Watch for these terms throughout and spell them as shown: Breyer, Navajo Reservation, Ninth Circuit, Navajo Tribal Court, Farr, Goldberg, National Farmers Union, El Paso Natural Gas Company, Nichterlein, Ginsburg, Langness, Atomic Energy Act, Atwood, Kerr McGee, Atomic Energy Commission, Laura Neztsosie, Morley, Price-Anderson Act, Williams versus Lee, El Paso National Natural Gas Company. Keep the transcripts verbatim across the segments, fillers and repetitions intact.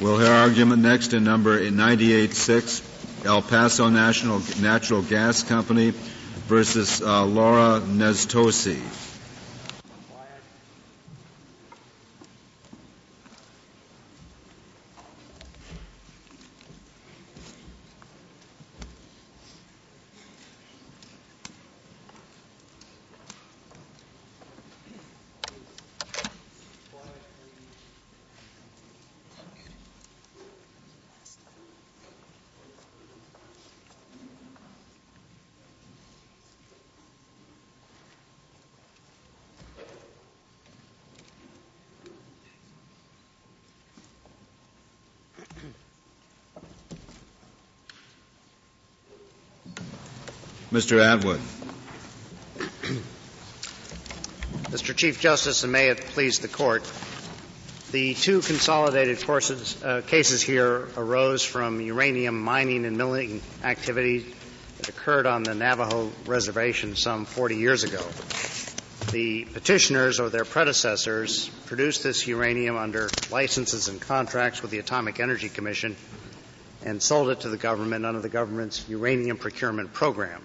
We'll hear argument next in number ninety-eight six, El Paso National Natural Gas Company versus uh, Laura Neztsosie. Mister Atwood. Mister Chief Justice, and may it please the Court, the two consolidated courses, uh, cases here arose from uranium mining and milling activity that occurred on the Navajo Reservation some forty years ago. The petitioners, or their predecessors, produced this uranium under licenses and contracts with the Atomic Energy Commission and sold it to the government under the government's uranium procurement program.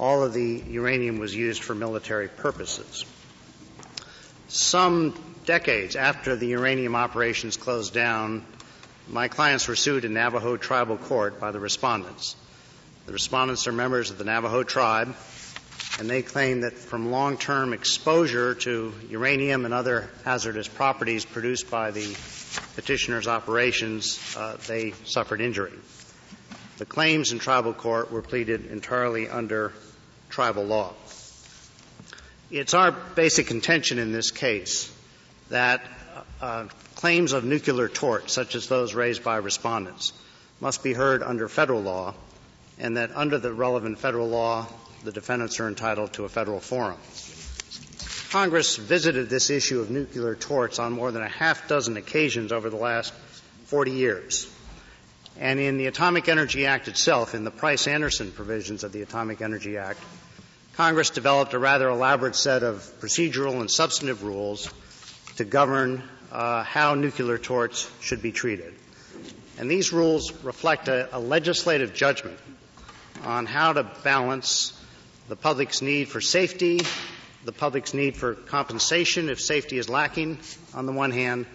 All of the uranium was used for military purposes. Some decades after the uranium operations closed down, my clients were sued in Navajo Tribal Court by the respondents. The respondents are members of the Navajo tribe, and they claim that from long-term exposure to uranium and other hazardous properties produced by the petitioner's operations, uh, they suffered injury. The claims in tribal court were pleaded entirely under tribal law. It's our basic contention in this case that uh, claims of nuclear tort, such as those raised by respondents, must be heard under federal law, and that under the relevant federal law, the defendants are entitled to a federal forum. Congress visited this issue of nuclear torts on more than a half dozen occasions over the last forty years. And in the Atomic Energy Act itself, in the Price-Anderson provisions of the Atomic Energy Act, Congress developed a rather elaborate set of procedural and substantive rules to govern uh, how nuclear torts should be treated. And these rules reflect a, a legislative judgment on how to balance the public's need for safety, the public's need for compensation if safety is lacking on the one hand,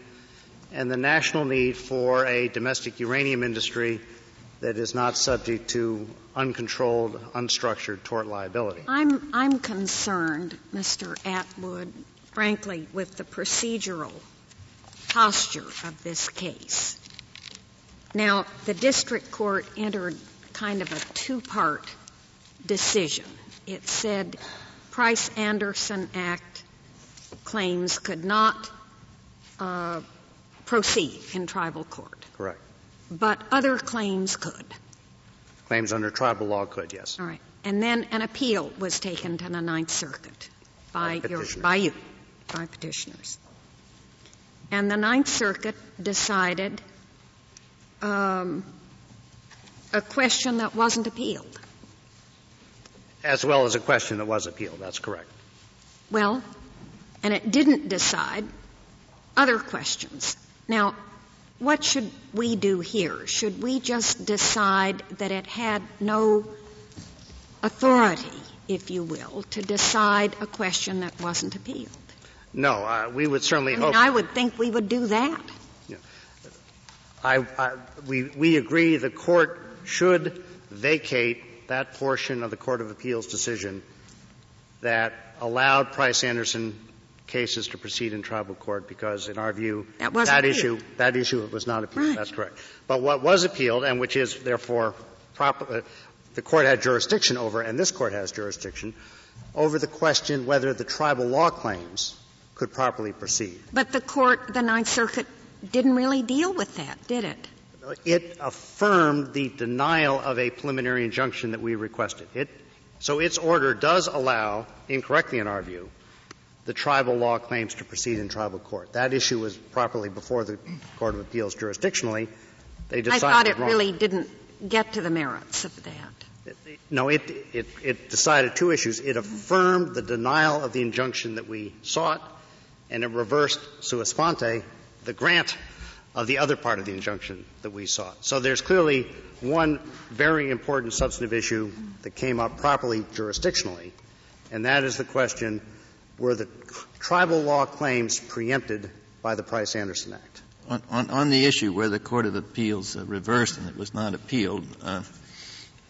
and the national need for a domestic uranium industry that is not subject to uncontrolled, unstructured tort liability. I'm, I'm concerned, Mister Atwood, frankly, with the procedural posture of this case. Now, the district court entered kind of a two-part decision. It said Price-Anderson Act claims could not uh, proceed in tribal court. Correct. But other claims could. Claims under tribal law could, yes. All right. And then an appeal was taken to the Ninth Circuit by, by, your, by you, by petitioners. And the Ninth Circuit decided um, a question that wasn't appealed. As well as a question that was appealed, that's correct. Well, and it didn't decide other questions. Now, what should we do here? Should we just decide that it had no authority, if you will, to decide a question that wasn't appealed? No, uh, we would certainly I mean, hope. I would think we would do that. Yeah. I, I, we, we agree the court should vacate that portion of the Court of Appeals decision that allowed Price-Anderson cases to proceed in tribal court because, in our view, that, that issue that issue was not appealed. Right. That's correct. But what was appealed, and which is, therefore, proper, uh, the Court had jurisdiction over, and this Court has jurisdiction, over the question whether the tribal law claims could properly proceed. But the Court, the Ninth Circuit, didn't really deal with that, did it? It affirmed the denial of a preliminary injunction that we requested. It, so its order does allow, incorrectly in our view, the tribal law claims to proceed in tribal court. That issue was properly before the Court of Appeals jurisdictionally. They decided I thought it wrong. Really didn't get to the merits of that. No, it, it, it decided two issues. It affirmed the denial of the injunction that we sought, and it reversed sua sponte the grant of the other part of the injunction that we sought. So there's clearly one very important substantive issue that came up properly jurisdictionally, and that is the question, were the tribal law claims preempted by the Price-Anderson Act? On, on, on the issue where the Court of Appeals uh, reversed and it was not appealed, uh,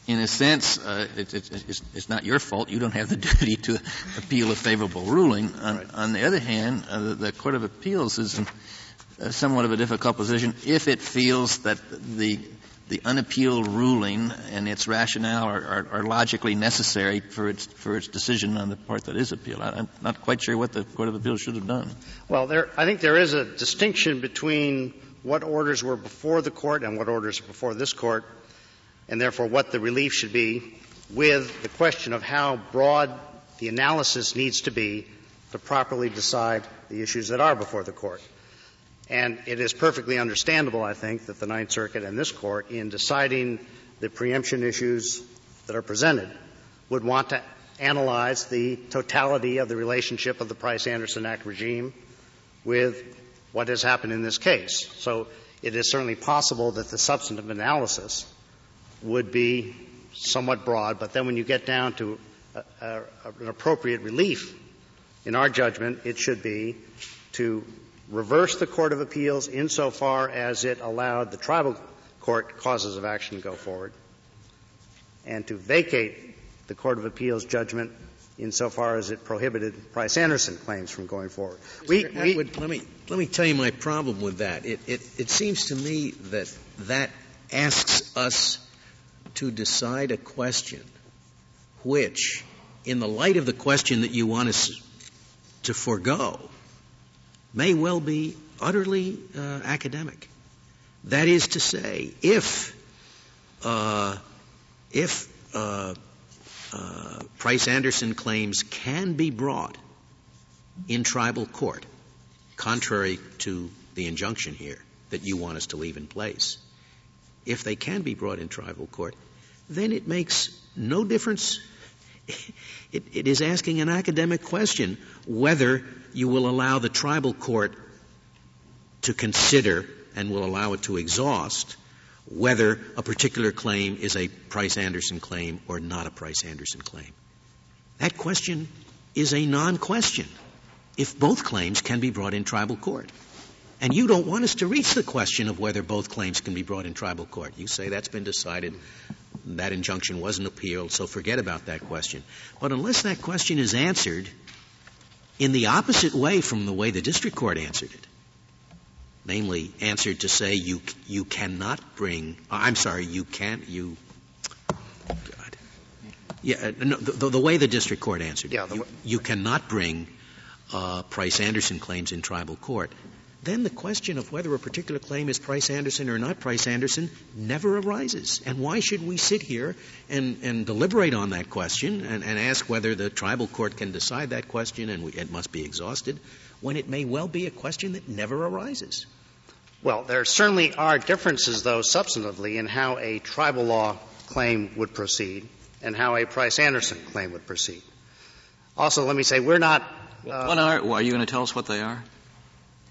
in a sense, uh, it, it, it's, it's not your fault. You don't have the duty to appeal a favorable ruling. On, right. on the other hand, uh, the, the Court of Appeals is in uh, somewhat of a difficult position if it feels that the the unappealed ruling and its rationale are, are, are logically necessary for its for its decision on the part that is appealed. I, I'm not quite sure what the Court of Appeals should have done. Well, there, I think there is a distinction between what orders were before the Court and what orders are before this Court, and therefore what the relief should be, with the question of how broad the analysis needs to be to properly decide the issues that are before the Court. And it is perfectly understandable, I think, that the Ninth Circuit and this Court, in deciding the preemption issues that are presented, would want to analyze the totality of the relationship of the Price-Anderson Act regime with what has happened in this case. So it is certainly possible that the substantive analysis would be somewhat broad, but then when you get down to a, a, an appropriate relief, in our judgment, it should be to reverse the Court of Appeals insofar as it allowed the tribal court causes of action to go forward, and to vacate the Court of Appeals judgment insofar as it prohibited Price-Anderson claims from going forward. We, we, Atwood, let me let me tell you my problem with that. It, it it seems to me that that asks us to decide a question which, in the light of the question that you want us to forego, may well be utterly uh, academic. That is to say, if uh, if uh, uh, Price-Anderson claims can be brought in tribal court, contrary to the injunction here that you want us to leave in place, if they can be brought in tribal court, then it makes no difference. It, it is asking an academic question whether you will allow the tribal court to consider and will allow it to exhaust whether a particular claim is a Price-Anderson claim or not a Price-Anderson claim. That question is a non-question if both claims can be brought in tribal court. And you don't want us to reach the question of whether both claims can be brought in tribal court. You say that's been decided, that injunction wasn't appealed, so forget about that question. But unless that question is answered in the opposite way from the way the district court answered it, namely answered to say you you cannot bring — I'm sorry, you can't — you — God. Yeah, no, the, the way the district court answered it, yeah, you, you cannot bring uh, Price-Anderson claims in tribal court. Then the question of whether a particular claim is Price-Anderson or not Price-Anderson never arises. And why should we sit here and, and deliberate on that question and, and ask whether the tribal court can decide that question and we, it must be exhausted, when it may well be a question that never arises? Well, there certainly are differences, though, substantively in how a tribal law claim would proceed and how a Price-Anderson claim would proceed. Also, let me say, we're not... Uh, what are, are you going to tell us what they are?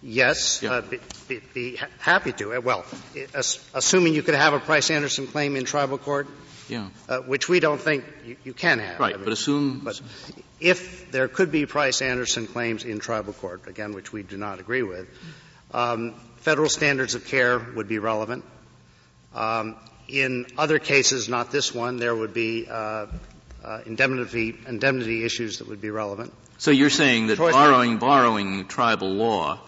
Yes, yeah. uh, be, be, be happy to. Well, as, assuming you could have a Price-Anderson claim in tribal court, yeah. uh, which we don't think you, you can have. Right, I mean, but assume... But if there could be Price-Anderson claims in tribal court, again, which we do not agree with, um, federal standards of care would be relevant. Um, in other cases, not this one, there would be uh, uh, indemnity, indemnity issues that would be relevant. So you're saying that Choice borrowing, borrowing tribal law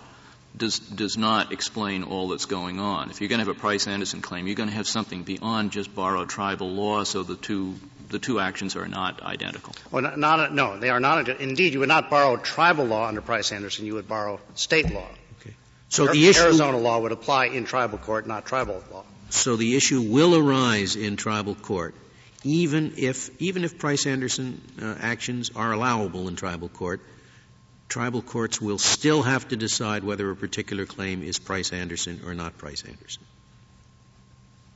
does does not explain all that's going on. If you're going to have a Price-Anderson claim, you're going to have something beyond just borrowed tribal law, so the two the two actions are not identical. Well, not, not no, they are not. Indeed, you would not borrow tribal law under Price-Anderson. You would borrow state law. Okay. So Ar- the issue, Arizona law would apply in tribal court, not tribal law. So the issue will arise in tribal court, even if even if Price-Anderson uh, actions are allowable in tribal court. Tribal courts will still have to decide whether a particular claim is Price-Anderson or not Price-Anderson.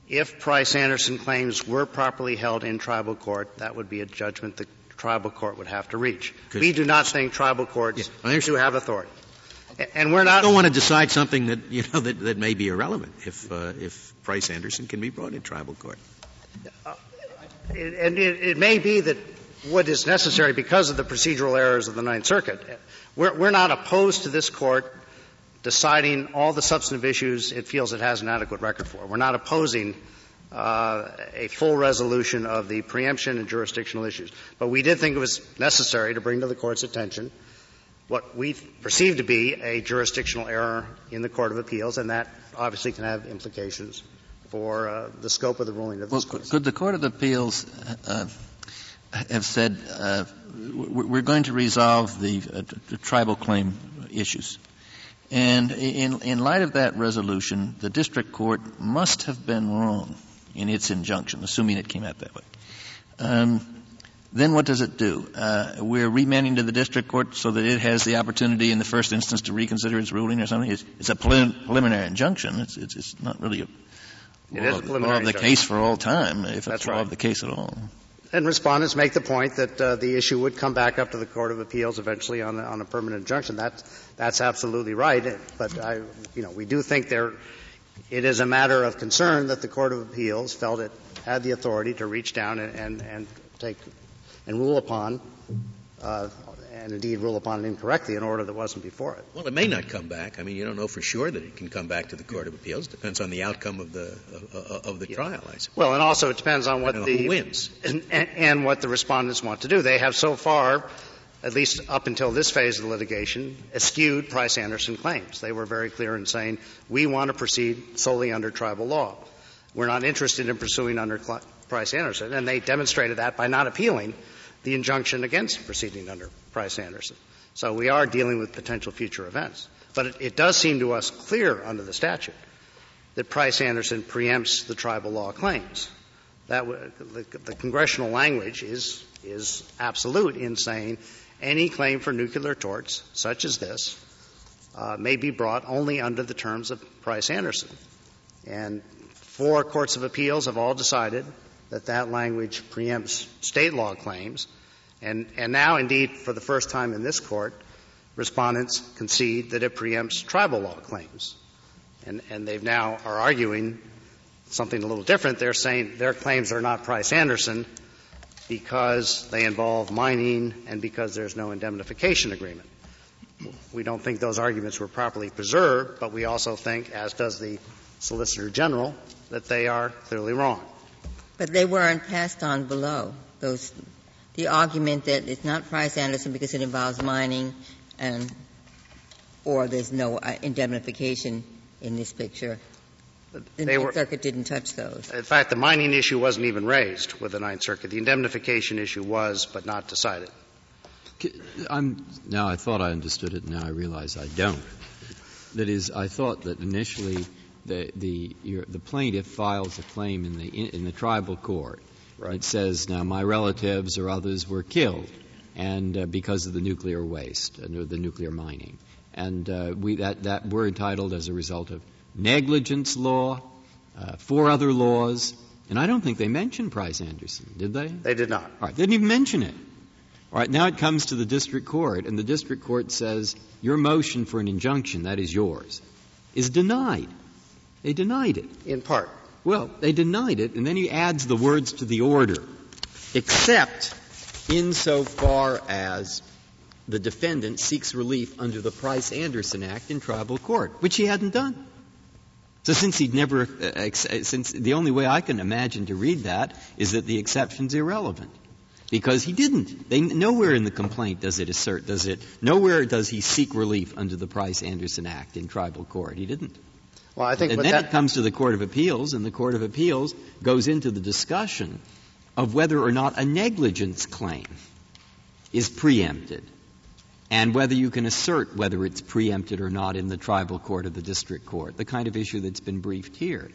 If Price-Anderson claims were properly held in tribal court, that would be a judgment the tribal court would have to reach. We do not think tribal courts yeah, do have authority. And we're not. You don't want to decide something that, you know, that, that may be irrelevant if, uh, if Price-Anderson can be brought in tribal court. Uh, it, and it, it may be that what is necessary because of the procedural errors of the Ninth Circuit. We're, we're not opposed to this court deciding all the substantive issues it feels it has an adequate record for. We're not opposing uh, a full resolution of the preemption and jurisdictional issues. But we did think it was necessary to bring to the court's attention what we perceive to be a jurisdictional error in the Court of Appeals, and that obviously can have implications for uh, the scope of the ruling of this well, court. Could the Court of Appeals uh, have said, uh, we're going to resolve the, uh, the tribal claim issues? And in, in light of that resolution, the district court must have been wrong in its injunction, assuming it came out that way. Um, Then what does it do? Uh, we're remanding to the district court so that it has the opportunity in the first instance to reconsider its ruling or something? It's, it's a prelim- preliminary injunction. It's, it's, it's not really a law, it is a preliminary law of the injunction. Case for all time, if it's That's law right. of the case at all. And respondents make the point that uh, the issue would come back up to the Court of Appeals eventually on, on a permanent injunction. That's, that's absolutely right. But, I, you know, we do think there it is a matter of concern that the Court of Appeals felt it had the authority to reach down and, and, and take – and rule upon, uh, and indeed rule upon it incorrectly, an order that wasn't before it. Well, it may not come back. I mean, you don't know for sure that it can come back to the Court of Appeals. It depends on the outcome of the uh, of the yeah. trial, I suppose. Well, and also it depends on what the who wins and, and, and what the respondents want to do. They have so far, at least up until this phase of the litigation, eschewed Price-Anderson claims. They were very clear in saying we want to proceed solely under tribal law. We're not interested in pursuing under cl- Price-Anderson, and they demonstrated that by not appealing the injunction against proceeding under Price-Anderson. So we are dealing with potential future events. But it, it does seem to us clear under the statute that Price-Anderson preempts the tribal law claims. That w- the, the congressional language is, is absolute in saying any claim for nuclear torts, such as this, uh, may be brought only under the terms of Price-Anderson. And four courts of appeals have all decided that that language preempts state law claims. And, and now, indeed, for the first time in this court, respondents concede that it preempts tribal law claims. And, and they've now are arguing something a little different. They're saying their claims are not Price-Anderson because they involve mining and because there's no indemnification agreement. We don't think those arguments were properly preserved, but we also think, as does the Solicitor General, that they are clearly wrong. But they weren't passed on below. Those, the argument that it's not Price-Anderson because it involves mining and, or there's no uh, indemnification in this picture. The they Ninth were, Circuit didn't touch those. In fact, the mining issue wasn't even raised with the Ninth Circuit. The indemnification issue was, but not decided. I'm, now I thought I understood it, now I realize I don't. That is, I thought that initially The the, your, the plaintiff files a claim in the in the tribal court. Right. It says, now my relatives or others were killed, and uh, because of the nuclear waste and uh, the nuclear mining, and uh, we that, that we're entitled as a result of negligence law, uh, four other laws, and I don't think they mentioned Price-Anderson, did they? They did not. All right, they didn't even mention it. All right, now it comes to the district court, and the district court says your motion for an injunction, that is yours, is denied. They denied it. In part. Well, they denied it, and then he adds the words to the order, except insofar as the defendant seeks relief under the Price-Anderson Act in tribal court, which he hadn't done. So since he'd never, uh, ex- since the only way I can imagine to read that is that the exception's irrelevant. Because he didn't. They, nowhere in the complaint does it assert, does it, nowhere does he seek relief under the Price-Anderson Act in tribal court. He didn't. Well, I think and then that, it comes to the Court of Appeals, and the Court of Appeals goes into the discussion of whether or not a negligence claim is preempted and whether you can assert whether it's preempted or not in the tribal court or the district court, the kind of issue that's been briefed here.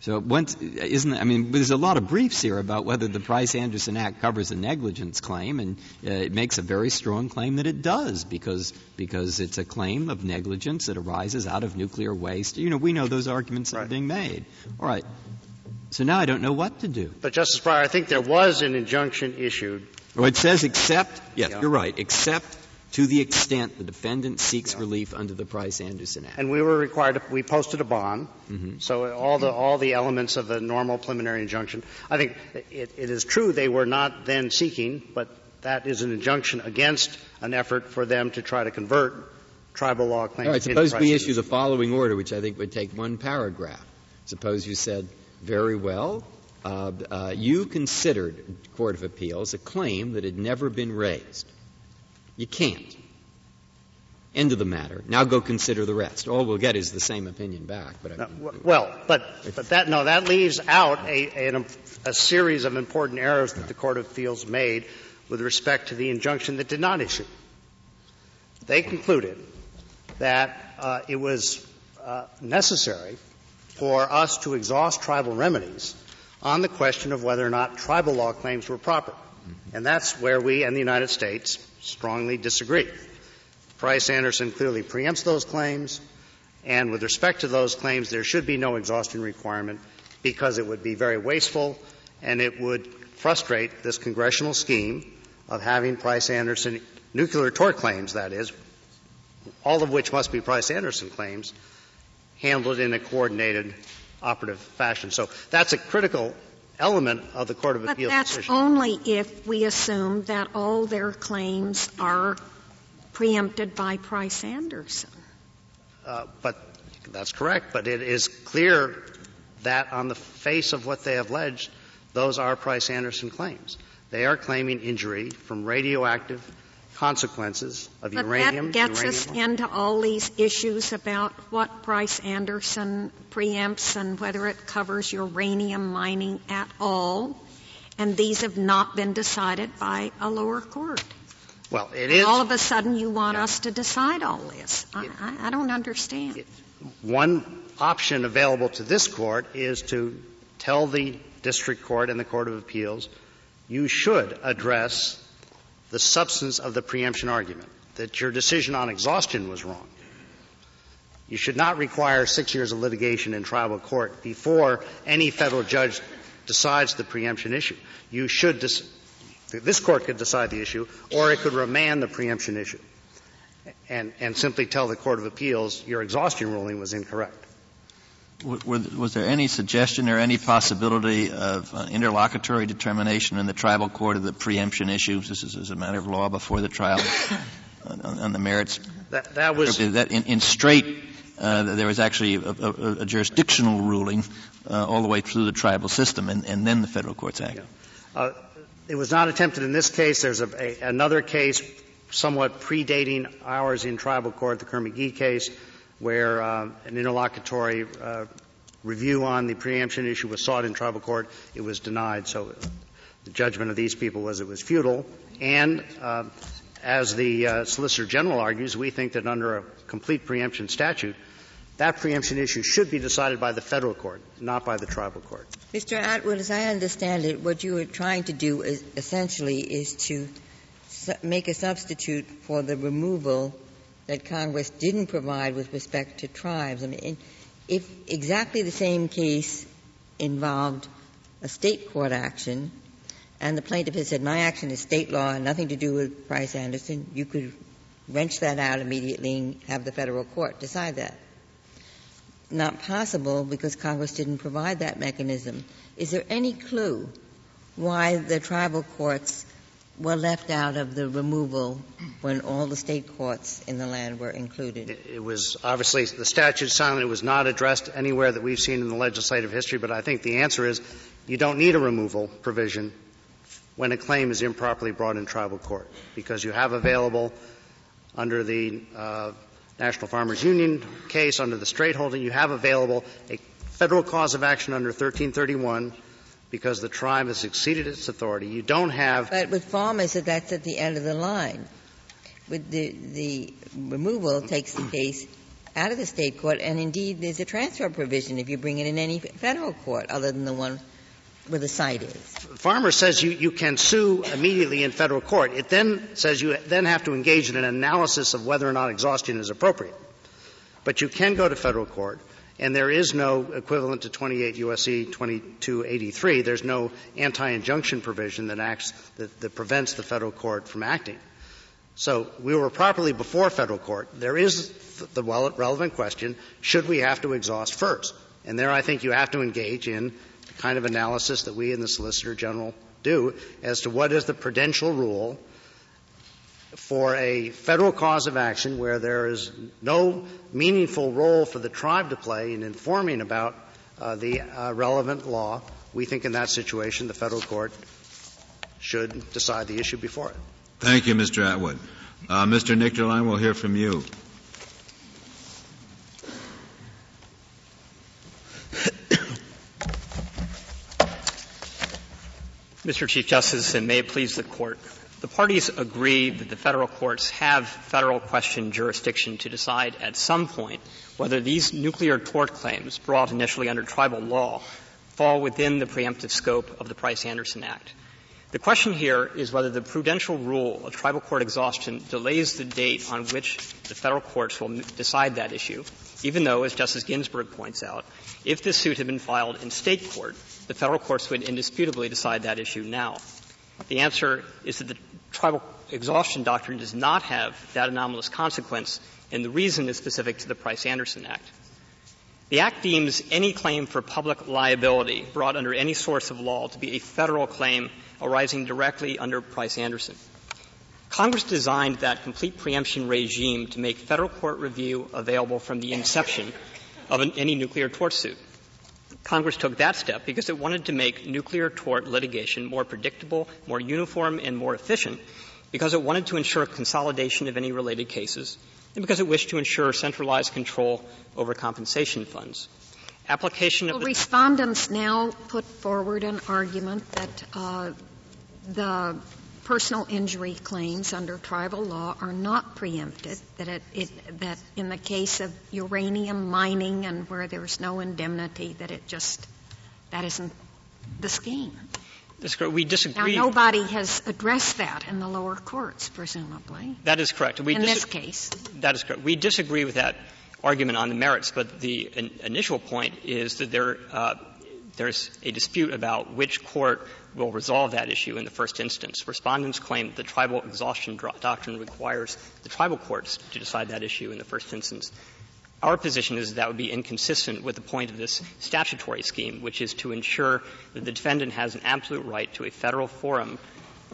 So once isn't I mean, there's a lot of briefs here about whether the Price-Anderson Act covers a negligence claim, and uh, it makes a very strong claim that it does because because it's a claim of negligence that arises out of nuclear waste. You know, we know those arguments right. are being made. All right. So now I don't know what to do. But, Justice Breyer, I think there was an injunction issued. Well, it says except, yes, yeah. you're right, except to the extent the defendant seeks yeah. relief under the Price-Anderson Act. And we were required to, we posted a bond, mm-hmm. so all the all the elements of the normal preliminary injunction. I think it, it is true they were not then seeking, but that is an injunction against an effort for them to try to convert tribal law claims. All right, suppose we issue the following order, which I think would take one paragraph. Suppose you said, very well, uh, uh, you considered, Court of Appeals, a claim that had never been raised. You can't. End of the matter. Now go consider the rest. All we'll get is the same opinion back. But no, I mean, well, but but that no, that leaves out a, a a series of important errors that the Court of Appeals made with respect to the injunction that did not issue. They concluded that uh, it was uh, necessary for us to exhaust tribal remedies on the question of whether or not tribal law claims were proper. And that's where we and the United States strongly disagree. Price-Anderson clearly preempts those claims, and with respect to those claims, there should be no exhaustion requirement because it would be very wasteful and it would frustrate this congressional scheme of having Price-Anderson nuclear tort claims, that is, all of which must be Price-Anderson claims, handled in a coordinated, operative fashion. So that's a critical element of the Court of Appeals decision. But that's only if we assume that all their claims are preempted by Price-Anderson. Uh, but that's correct. But it is clear that on the face of what they have alleged, those are Price-Anderson claims. They are claiming injury from radioactive consequences of but uranium. But that gets uranium us uranium. into all these issues about what Price-Anderson preempts and whether it covers uranium mining at all, and these have not been decided by a lower court. Well, it and is. All of a sudden you want yeah. us to decide all this. I, it, I, I don't understand. It, one option available to this court is to tell the district court and the Court of Appeals, you should address the substance of the preemption argument, that your decision on exhaustion was wrong. You should not require six years of litigation in tribal court before any federal judge decides the preemption issue. You should dis- this court could decide the issue, or it could remand the preemption issue and, and simply tell the Court of Appeals your exhaustion ruling was incorrect. Was there any suggestion or any possibility of interlocutory determination in the tribal court of the preemption issues? This is a matter of law before the trial on, on the merits. That, that was that in, in straight. Uh, there was actually a, a, a jurisdictional ruling uh, all the way through the tribal system, and, and then the federal courts acted. Yeah. Uh, it was not attempted in this case. There's a, a, another case, somewhat predating ours in tribal court, the Kerr McGee case, where uh, an interlocutory uh, review on the preemption issue was sought in tribal court. It was denied. So the judgment of these people was it was futile. And uh, as the uh, Solicitor General argues, we think that under a complete preemption statute, that preemption issue should be decided by the federal court, not by the tribal court. Mister Atwood, as I understand it, what you are trying to do is essentially is to su- make a substitute for the removal that Congress didn't provide with respect to tribes. I mean, if exactly the same case involved a state court action and the plaintiff had said, my action is state law and nothing to do with Price-Anderson, you could wrench that out immediately and have the federal court decide that. Not possible because Congress didn't provide that mechanism. Is there any clue why the tribal courts were left out of the removal when all the state courts in the land were included? It, it was obviously the statute silent. It was not addressed anywhere that we've seen in the legislative history, but I think the answer is you don't need a removal provision when a claim is improperly brought in tribal court because you have available under the uh, National Farmers Union case, under the straight holding, you have available a federal cause of action under thirteen thirty-one because the tribe has exceeded its authority. You don't have... But with farmers, that's at the end of the line. With the, the removal takes the case out of the state court, and indeed there's a transfer provision if you bring it in any federal court other than the one where the site is. Farmer says you, you can sue immediately in federal court. It then says you then have to engage in an analysis of whether or not exhaustion is appropriate. But you can go to federal court. And there is no equivalent to twenty-eight U S C twenty-two eighty-three. There's no anti-injunction provision that acts that, that prevents the federal court from acting. So we were properly before federal court. There is the relevant question, should we have to exhaust first? And there I think you have to engage in the kind of analysis that we and the Solicitor General do as to what is the prudential rule for a federal cause of action where there is no meaningful role for the tribe to play in informing about uh, the uh, relevant law. We think in that situation the federal court should decide the issue before it. Thank you, Mister Atwood. Uh, Mister Nichterlein, we'll hear from you. Mister Chief Justice, and may it please the Court, the parties agree that the federal courts have federal question jurisdiction to decide at some point whether these nuclear tort claims brought initially under tribal law fall within the preemptive scope of the Price-Anderson Act. The question here is whether the prudential rule of tribal court exhaustion delays the date on which the federal courts will decide that issue, even though, as Justice Ginsburg points out, if this suit had been filed in state court, the federal courts would indisputably decide that issue now. The answer is that the tribal exhaustion doctrine does not have that anomalous consequence, and the reason is specific to the Price-Anderson Act. The Act deems any claim for public liability brought under any source of law to be a federal claim arising directly under Price-Anderson. Congress designed that complete preemption regime to make federal court review available from the inception of an, any nuclear tort suit. Congress took that step because it wanted to make nuclear tort litigation more predictable, more uniform, and more efficient, because it wanted to ensure consolidation of any related cases, and because it wished to ensure centralized control over compensation funds. Application of well, the respondents now put forward an argument that uh, the personal injury claims under tribal law are not preempted, that, it, it, that in the case of uranium mining and where there's no indemnity, that it just, that isn't the scheme. We disagree. Now, nobody has addressed that in the lower courts, presumably. That is correct. We in dis- this case. That is correct. We disagree with that argument on the merits, but the in- initial point is that there, uh, there's a dispute about which court will resolve that issue in the first instance. Respondents claim that the tribal exhaustion dro- doctrine requires the tribal courts to decide that issue in the first instance. Our position is that, that would be inconsistent with the point of this statutory scheme, which is to ensure that the defendant has an absolute right to a federal forum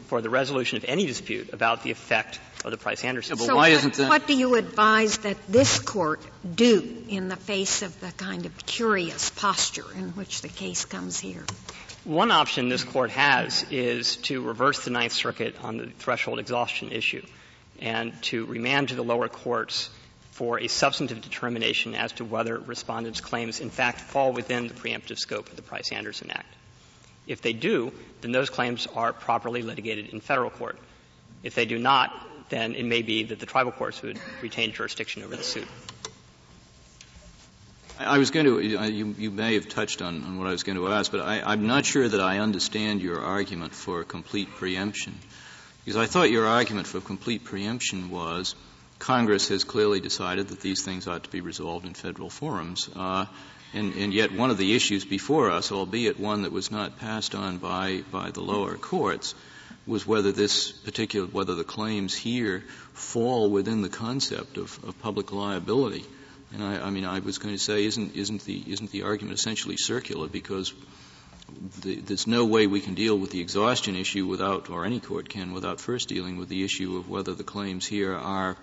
for the resolution of any dispute about the effect of the Price-Anderson. Yeah, so why what, isn't that? What do you advise that this court do in the face of the kind of curious posture in which the case comes here? One option this court has is to reverse the Ninth Circuit on the threshold exhaustion issue and to remand to the lower courts for a substantive determination as to whether respondents' claims, in fact, fall within the preemptive scope of the Price-Anderson Act. If they do, then those claims are properly litigated in federal court. If they do not, then it may be that the tribal courts would retain jurisdiction over the suit. I was going to – you, you may have touched on, on what I was going to ask, but I, I'm not sure that I understand your argument for complete preemption, because I thought your argument for complete preemption was Congress has clearly decided that these things ought to be resolved in federal forums, uh, and, and yet one of the issues before us, albeit one that was not passed on by, by the lower courts, was whether this particular, whether the claims here fall within the concept of, of public liability. And I, I mean, I was going to say, isn't, isn't the, isn't the argument essentially circular, because the, there's no way we can deal with the exhaustion issue without, or any court can, without first dealing with the issue of whether the claims here are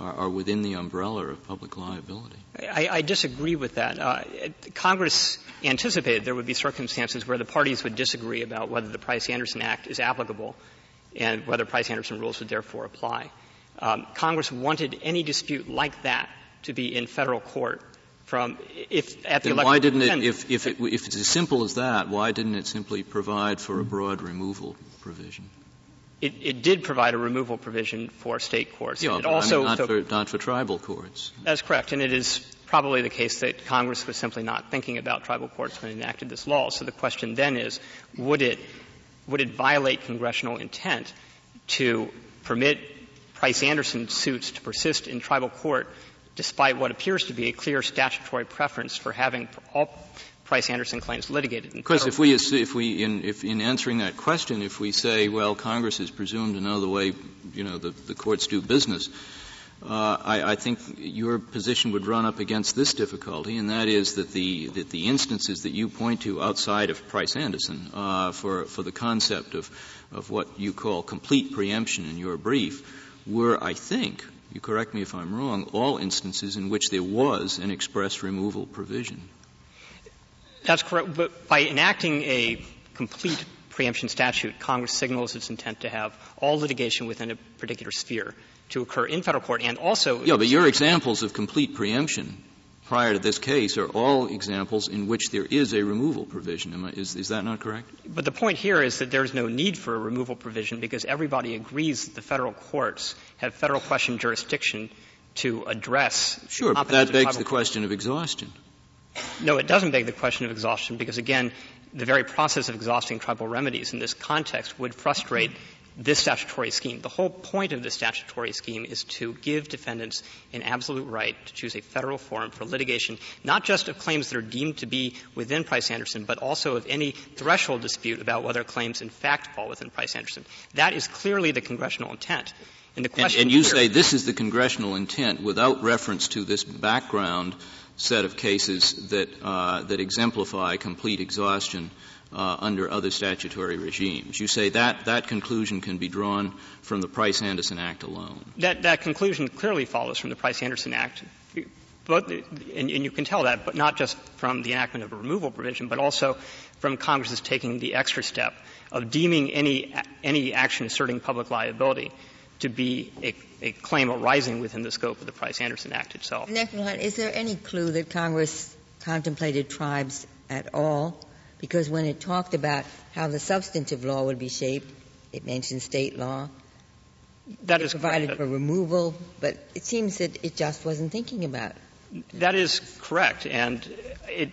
are within the umbrella of public liability. I, I disagree with that. Uh, Congress anticipated there would be circumstances where the parties would disagree about whether the Price-Anderson Act is applicable and whether Price-Anderson rules would therefore apply. Um, Congress wanted any dispute like that to be in federal court. From if at the then why didn't it, if if, it, if it's as simple as that, why didn't it simply provide for a broad removal provision? It, it did provide a removal provision for state courts. Yeah, it also, I mean, not, so, for, not for tribal courts. That's correct, and it is probably the case that Congress was simply not thinking about tribal courts when it enacted this law. So the question then is, would it would it violate congressional intent to permit Price-Anderson suits to persist in tribal court despite what appears to be a clear statutory preference for having all Price-Anderson claims litigated. Because if we, if we, in, if in answering that question, if we say, well, Congress is presumed to know the way, you know, the, the courts do business, uh, I, I think your position would run up against this difficulty, and that is that the, that the instances that you point to outside of Price-Anderson, uh, for, for the concept of, of what you call complete preemption in your brief were, I think, you correct me if I'm wrong, all instances in which there was an express removal provision. That's correct. But by enacting a complete preemption statute, Congress signals its intent to have all litigation within a particular sphere to occur in federal court and also — Yeah, but your examples of complete preemption prior to this case are all examples in which there is a removal provision. Am I, is, is that not correct? But the point here is that there is no need for a removal provision because everybody agrees that the federal courts have federal question jurisdiction to address. Sure, but that begs the question of exhaustion. No, it doesn't beg the question of exhaustion because, again, the very process of exhausting tribal remedies in this context would frustrate this statutory scheme. The whole point of this statutory scheme is to give defendants an absolute right to choose a federal forum for litigation, not just of claims that are deemed to be within Price-Anderson, but also of any threshold dispute about whether claims in fact fall within Price-Anderson. That is clearly the congressional intent. And, the question and, and you here, say this is the congressional intent without reference to this background set of cases that uh, that exemplify complete exhaustion uh, under other statutory regimes. You say that that conclusion can be drawn from the Price-Anderson Act alone. That that conclusion clearly follows from the Price-Anderson Act, but and, and you can tell that, but not just from the enactment of a removal provision, but also from Congress's taking the extra step of deeming any any action asserting public liability to be a, a claim arising within the scope of the Price-Anderson Act itself. Is there any clue that Congress contemplated tribes at all? Because when it talked about how the substantive law would be shaped, it mentioned state law. That is provided correct. For removal, but it seems that it just wasn't thinking about it. That is correct, and it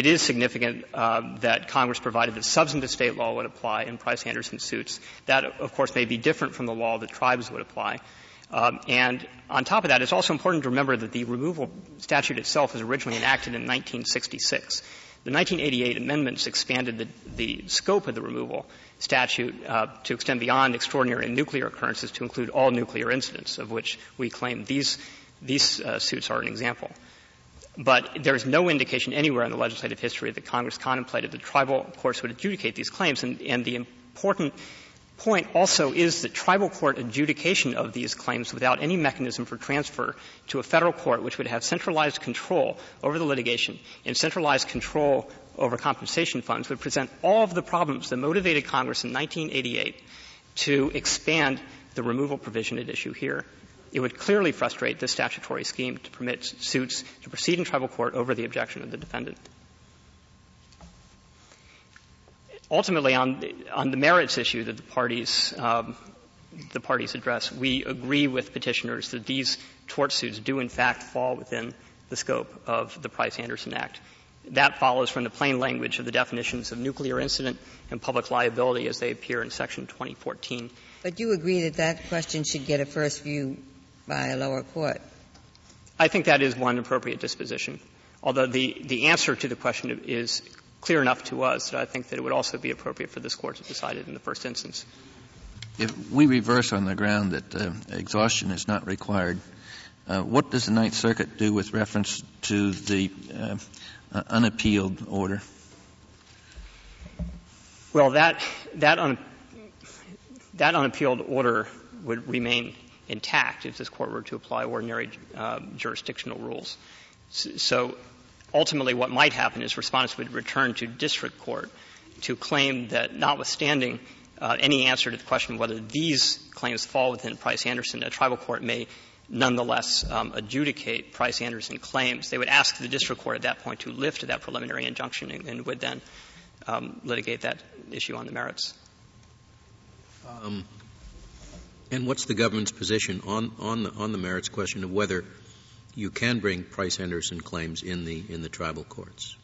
It is significant uh, that Congress provided that substantive state law would apply in Price-Anderson suits. That, of course, may be different from the law that tribes would apply. Um, and on top of that, it's also important to remember that the removal statute itself was originally enacted in nineteen sixty-six. The nineteen eighty-eight amendments expanded the, the scope of the removal statute uh, to extend beyond extraordinary and nuclear occurrences to include all nuclear incidents, of which we claim these, these uh, suits are an example. But there is no indication anywhere in the legislative history that Congress contemplated that tribal courts would adjudicate these claims. And, and the important point also is that tribal court adjudication of these claims without any mechanism for transfer to a federal court, which would have centralized control over the litigation and centralized control over compensation funds, would present all of the problems that motivated Congress in nineteen eighty-eight to expand the removal provision at issue here. It would clearly frustrate this statutory scheme to permit suits to proceed in tribal court over the objection of the defendant. Ultimately, on the, on the merits issue that the parties, um, the parties address, we agree with petitioners that these tort suits do in fact fall within the scope of the Price-Anderson Act. That follows from the plain language of the definitions of nuclear incident and public liability as they appear in Section twenty fourteen. But you agree that that question should get a first view by a lower court? I think that is one appropriate disposition, although the, the answer to the question is clear enough to us that I think that it would also be appropriate for this court to decide it in the first instance. If we reverse on the ground that uh, exhaustion is not required, uh, what does the Ninth Circuit do with reference to the uh, uh, unappealed order? Well, that that un, that unappealed order would remain intact if this court were to apply ordinary uh, jurisdictional rules. So ultimately what might happen is respondents would return to district court to claim that notwithstanding uh, any answer to the question whether these claims fall within Price-Anderson, a tribal court may nonetheless um, adjudicate Price-Anderson claims. They would ask the district court at that point to lift that preliminary injunction and, and would then um, litigate that issue on the merits. Um. And what's the government's position on, on, the, on the merits question of whether you can bring Price-Anderson claims in the, in the tribal courts?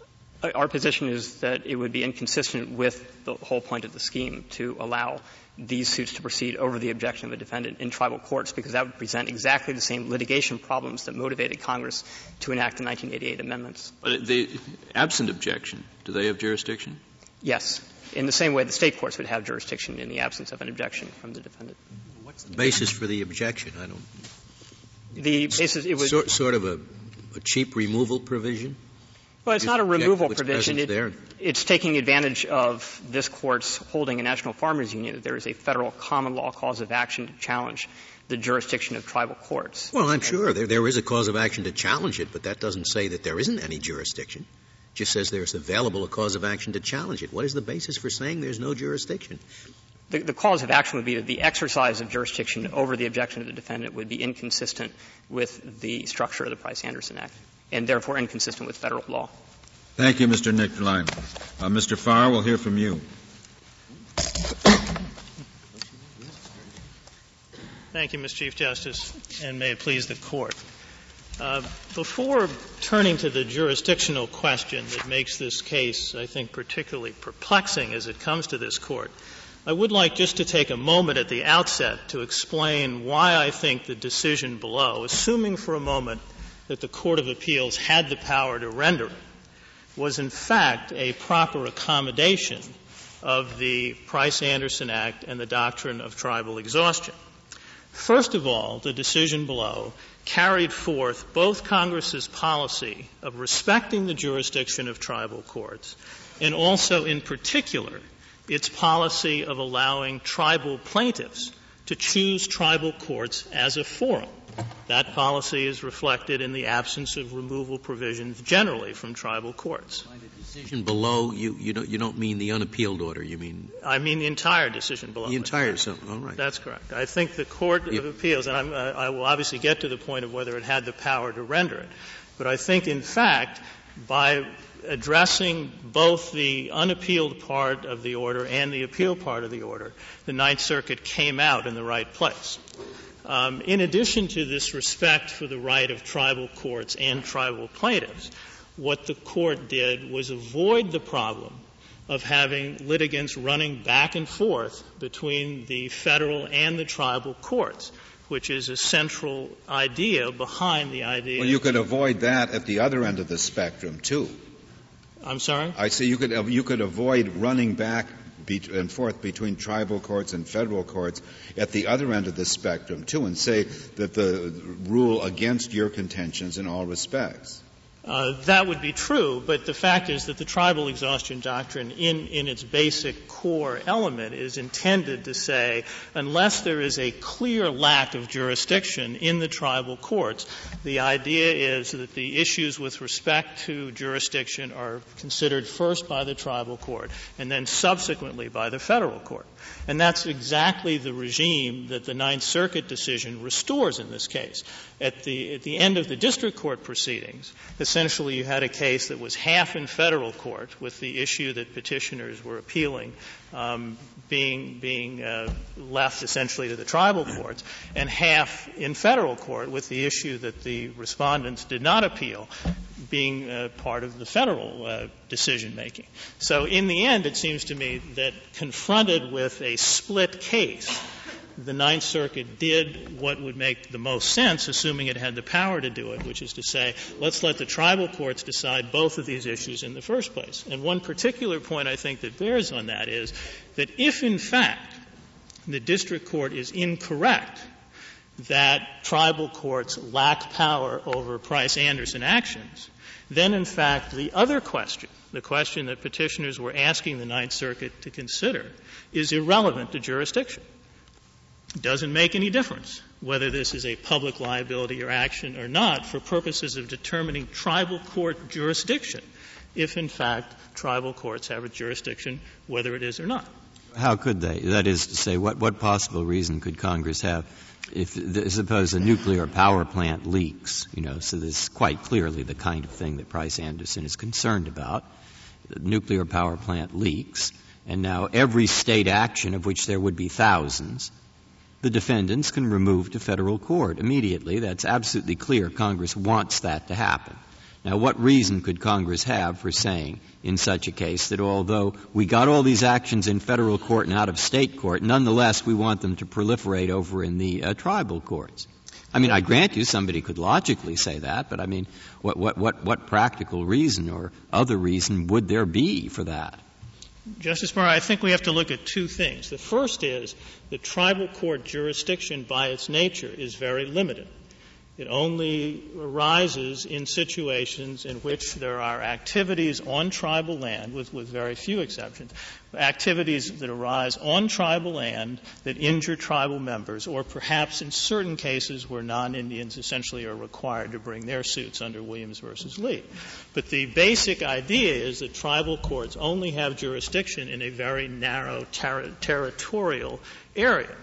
Our position is that it would be inconsistent with the whole point of the scheme to allow these suits to proceed over the objection of a defendant in tribal courts, because that would present exactly the same litigation problems that motivated Congress to enact the nineteen eighty-eight amendments. But they, absent objection, do they have jurisdiction? Yes, in the same way the state courts would have jurisdiction in the absence of an objection from the defendant. What's the basis for the objection? I don't. The basis it was sort, sort of a, a cheap removal provision. Well, it's not a removal provision. It, it's taking advantage of this Court's holding in National Farmers Union that there is a federal common law cause of action to challenge the jurisdiction of tribal courts. Well, I'm sure there, there is a cause of action to challenge it, but that doesn't say that there isn't any jurisdiction. It just says there's available a cause of action to challenge it. What is the basis for saying there's no jurisdiction? The, the cause of action would be that the exercise of jurisdiction over the objection of the defendant would be inconsistent with the structure of the Price-Anderson Act, and therefore inconsistent with federal law. Thank you, Mister Nickline. Uh, Mister Farr, we'll hear from you. Thank you, Mister Chief Justice, and may it please the Court. Uh, before turning to the jurisdictional question that makes this case, I think, particularly perplexing as it comes to this Court, I would like just to take a moment at the outset to explain why I think the decision below, assuming for a moment that the Court of Appeals had the power to render it, was in fact a proper accommodation of the Price-Anderson Act and the doctrine of tribal exhaustion. First of all, the decision below carried forth both Congress's policy of respecting the jurisdiction of tribal courts and also, in particular, its policy of allowing tribal plaintiffs to choose tribal courts as a forum. That policy is reflected in the absence of removal provisions generally from tribal courts. By the decision below, you, you, don't, you don't mean the unappealed order, you mean? I mean the entire decision below. The entire, so, all right. That's correct. I think the Court of yeah. Appeals, and I'm, I will obviously get to the point of whether it had the power to render it, but I think, in fact, by addressing both the unappealed part of the order and the appeal part of the order, the Ninth Circuit came out in the right place. Um, in addition to this respect for the right of tribal courts and tribal plaintiffs, what the Court did was avoid the problem of having litigants running back and forth between the federal and the tribal courts, which is a central idea behind the idea. Well, you could avoid that at the other end of the spectrum, too. I'm sorry? I say you could, you could avoid running back and forth between tribal courts and federal courts at the other end of the spectrum, too, and say that the rule against your contentions in all respects. Uh, that would be true, but the fact is that the tribal exhaustion doctrine in, in its basic core element is intended to say unless there is a clear lack of jurisdiction in the tribal courts, the idea is that the issues with respect to jurisdiction are considered first by the tribal court and then subsequently by the federal court. And that's exactly the regime that the Ninth Circuit decision restores in this case. At the, at the end of the district court proceedings, essentially you had a case that was half in federal court with the issue that petitioners were appealing um, being, being uh, left essentially to the tribal courts, and half in federal court with the issue that the respondents did not appeal being uh, part of the federal uh, decision-making. So in the end, it seems to me that confronted with a split case, the Ninth Circuit did what would make the most sense, assuming it had the power to do it, which is to say, let's let the tribal courts decide both of these issues in the first place. And one particular point I think that bears on that is that if, in fact, the district court is incorrect that tribal courts lack power over Price-Anderson actions, then, in fact, the other question, the question that petitioners were asking the Ninth Circuit to consider, is irrelevant to jurisdiction. It doesn't make any difference whether this is a public liability or action or not for purposes of determining tribal court jurisdiction, if, in fact, tribal courts have a jurisdiction, whether it is or not. How could they? That is to say, what, what possible reason could Congress have? If, suppose a nuclear power plant leaks, you know, so this is quite clearly the kind of thing that Price-Anderson is concerned about. The nuclear power plant leaks, and now every state action, of which there would be thousands, the defendants can remove to federal court immediately. That's absolutely clear. Congress wants that to happen. Now, what reason could Congress have for saying in such a case that although we got all these actions in federal court and out of state court, nonetheless we want them to proliferate over in the uh, tribal courts? I mean, I grant you somebody could logically say that, but I mean, what, what, what, what practical reason or other reason would there be for that? Justice Breyer, I think we have to look at two things. The first is the tribal court jurisdiction by its nature is very limited. It only arises in situations in which there are activities on tribal land, with, with very few exceptions, activities that arise on tribal land that injure tribal members, or perhaps in certain cases where non-Indians essentially are required to bring their suits under Williams versus Lee. But the basic idea is that tribal courts only have jurisdiction in a very narrow ter- territorial area.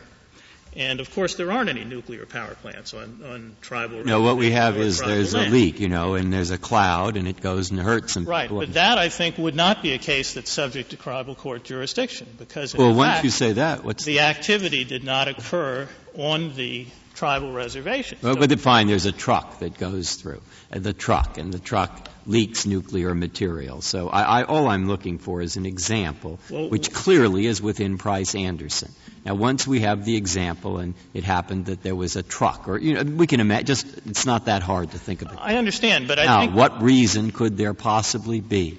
And, of course, there aren't any nuclear power plants on, on tribal... No, what we have is there's land. A leak, you know, and there's a cloud, and it goes and hurts some right, people. Right, but that, I think, would not be a case that's subject to tribal court jurisdiction, because, in well, fact, once you say that, what's the that? activity did not occur on the tribal reservation. Well, so but fine, there's a truck that goes through, uh, the truck, and the truck leaks nuclear material. So I, I, all I'm looking for is an example, well, which clearly is within Price-Anderson. Now, once we have the example, and it happened that there was a truck, or you know, we can imagine. Just it's not that hard to think of it. I understand, but I now, think what reason could there possibly be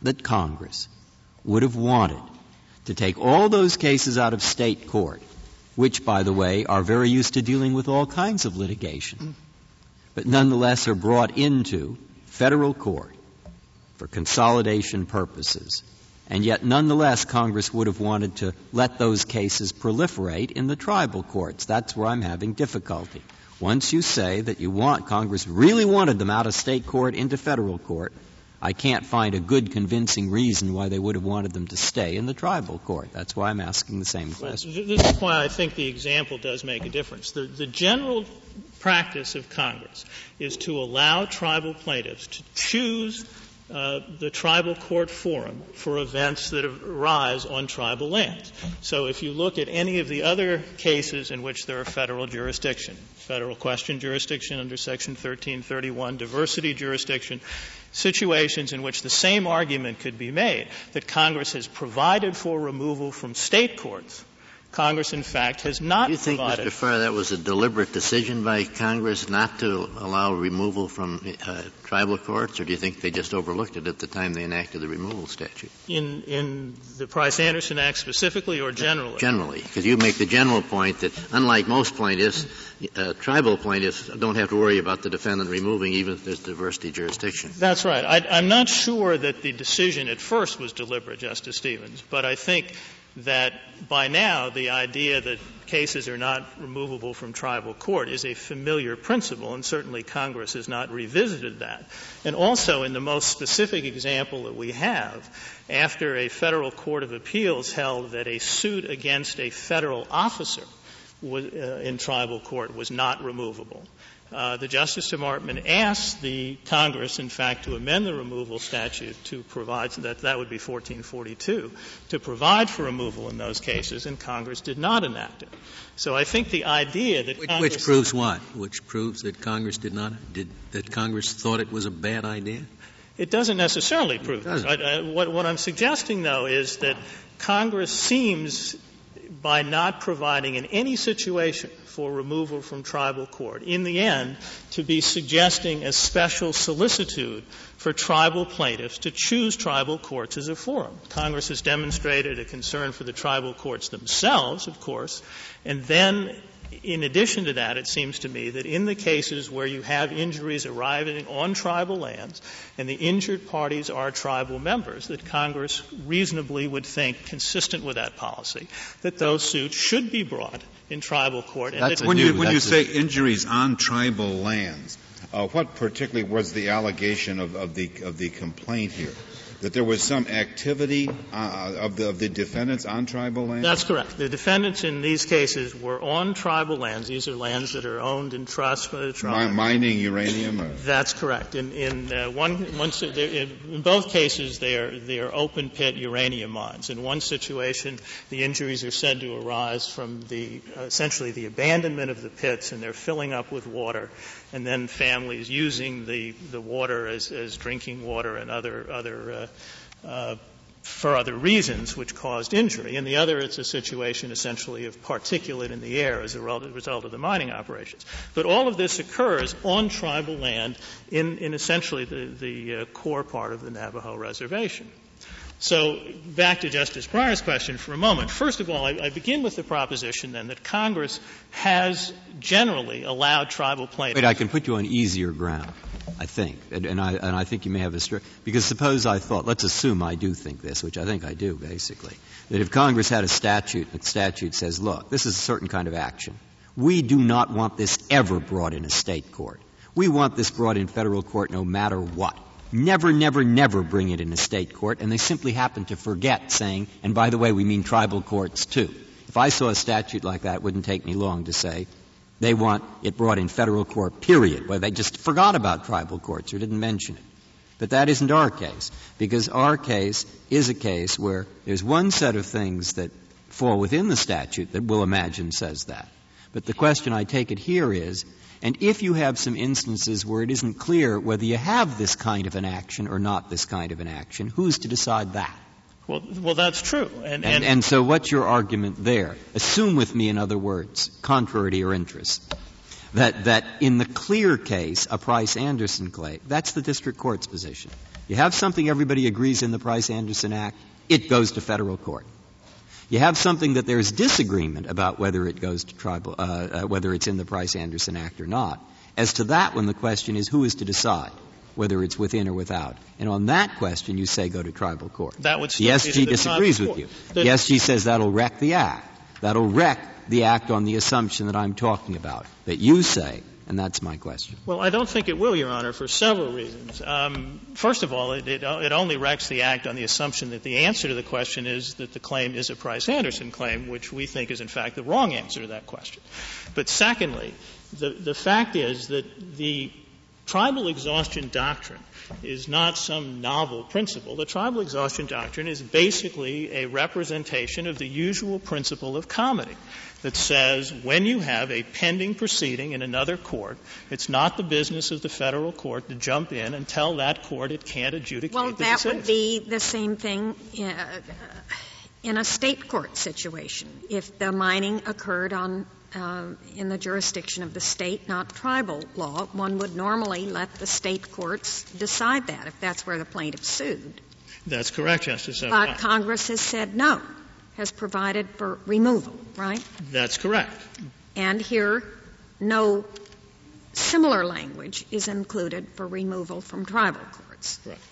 that Congress would have wanted to take all those cases out of state court, which, by the way, are very used to dealing with all kinds of litigation, but nonetheless are brought into federal court for consolidation purposes? And yet, nonetheless, Congress would have wanted to let those cases proliferate in the tribal courts. That's where I'm having difficulty. Once you say that you want, Congress really wanted them out of state court into federal court, I can't find a good, convincing reason why they would have wanted them to stay in the tribal court. That's why I'm asking the same question. Well, this is why I think the example does make a difference. The, the general practice of Congress is to allow tribal plaintiffs to choose Uh, the tribal court forum for events that arise on tribal lands. So if you look at any of the other cases in which there are federal jurisdiction, federal question jurisdiction under Section thirteen thirty-one, diversity jurisdiction, situations in which the same argument could be made, that Congress has provided for removal from state courts, Congress, in fact, has not provided. Do you think, Mister Farr, that was a deliberate decision by Congress not to allow removal from uh, tribal courts, or do you think they just overlooked it at the time they enacted the removal statute? In in the Price-Anderson Act specifically, or generally? Generally, because you make the general point that, unlike most plaintiffs, uh, tribal plaintiffs don't have to worry about the defendant removing, even if there's diversity jurisdiction. That's right. I, I'm not sure that the decision at first was deliberate, Justice Stevens, but I think that by now the idea that cases are not removable from tribal court is a familiar principle, and certainly Congress has not revisited that. And also, in the most specific example that we have, after a federal court of appeals held that a suit against a federal officer was, uh, in tribal court was not removable, Uh, the Justice Department asked the Congress, in fact, to amend the removal statute to provide, that that would be fourteen forty-two, to provide for removal in those cases, and Congress did not enact it. So I think the idea that which, Congress... Which proves what? Which proves that Congress did not, did, that Congress thought it was a bad idea? It doesn't necessarily prove it. Doesn't. I, I, what, what I'm suggesting, though, is that Congress seems, by not providing in any situation for removal from tribal court, in the end, to be suggesting a special solicitude for tribal plaintiffs to choose tribal courts as a forum. Congress has demonstrated a concern for the tribal courts themselves, of course, and then, in addition to that, it seems to me that in the cases where you have injuries arriving on tribal lands and the injured parties are tribal members, that Congress reasonably would think, consistent with that policy, that those suits should be brought in tribal court. And that's when you, when that's you say injuries on tribal lands, uh, what particularly was the allegation of, of the of the complaint here? That there was some activity uh, of, the, of the defendants on tribal lands? That's correct. The defendants in these cases were on tribal lands. These are lands that are owned in trust by the tribe. M- mining uranium? Or? That's correct. In, in, uh, one, one, in both cases, they are, they are open-pit uranium mines. In one situation, the injuries are said to arise from the, uh, essentially the abandonment of the pits, and they're filling up with water. and then families using the, the water as, as drinking water and other, other uh, uh, for other reasons which caused injury. In the other, it's a situation essentially of particulate in the air as a result of the mining operations. But all of this occurs on tribal land in, in essentially the, the uh, core part of the Navajo Reservation. So back to Justice Breyer's question for a moment. First of all, I, I begin with the proposition, then, that Congress has generally allowed tribal plaintiffs. Wait, I can put you on easier ground, I think, and, and, I, and I think you may have a str- because suppose I thought, let's assume I do think this, which I think I do, basically, that if Congress had a statute, the statute says, look, this is a certain kind of action. We do not want this ever brought in a state court. We want this brought in federal court no matter what. Never, never, never bring it in a state court, and they simply happen to forget saying, and by the way, we mean tribal courts too. If I saw a statute like that, it wouldn't take me long to say they want it brought in federal court, period, where they just forgot about tribal courts or didn't mention it. But that isn't our case, because our case is a case where there's one set of things that fall within the statute that we'll imagine says that. But the question I take it here is, and if you have some instances where it isn't clear whether you have this kind of an action or not this kind of an action, who's to decide that? Well, well, that's true. And, and, and, and so what's your argument there? Assume with me, in other words, contrary to your interest, that, that in the clear case, a Price-Anderson claim, that's the district court's position. You have something everybody agrees in the Price-Anderson Act, it goes to federal court. You have something that there is disagreement about whether it goes to tribal, uh, uh, whether it's in the Price-Anderson Act or not. As to that one, the question is who is to decide whether it's within or without. And on that question, you say go to tribal court. That would still the S G be the disagrees with you. The, the S G says that'll wreck the act. That'll wreck the act on the assumption that I'm talking about. That you say. And that's my question. Well, I don't think it will, Your Honor, for several reasons. Um, first of all, it, it, it only wrecks the act on the assumption that the answer to the question is that the claim is a Price-Anderson claim, which we think is, in fact, the wrong answer to that question. But secondly, the, the fact is that the tribal exhaustion doctrine is not some novel principle. The tribal exhaustion doctrine is basically a representation of the usual principle of comity that says when you have a pending proceeding in another court, it's not the business of the federal court to jump in and tell that court it can't adjudicate well, the decision. Well, that would be the same thing in, uh, in a state court situation. If the mining occurred on Uh, in the jurisdiction of the state, not tribal law, one would normally let the state courts decide that if that's where the plaintiff sued. That's correct, Justice. But uh, Congress has said no, has provided for removal, right? That's correct. And here, no similar language is included for removal from tribal courts. Correct.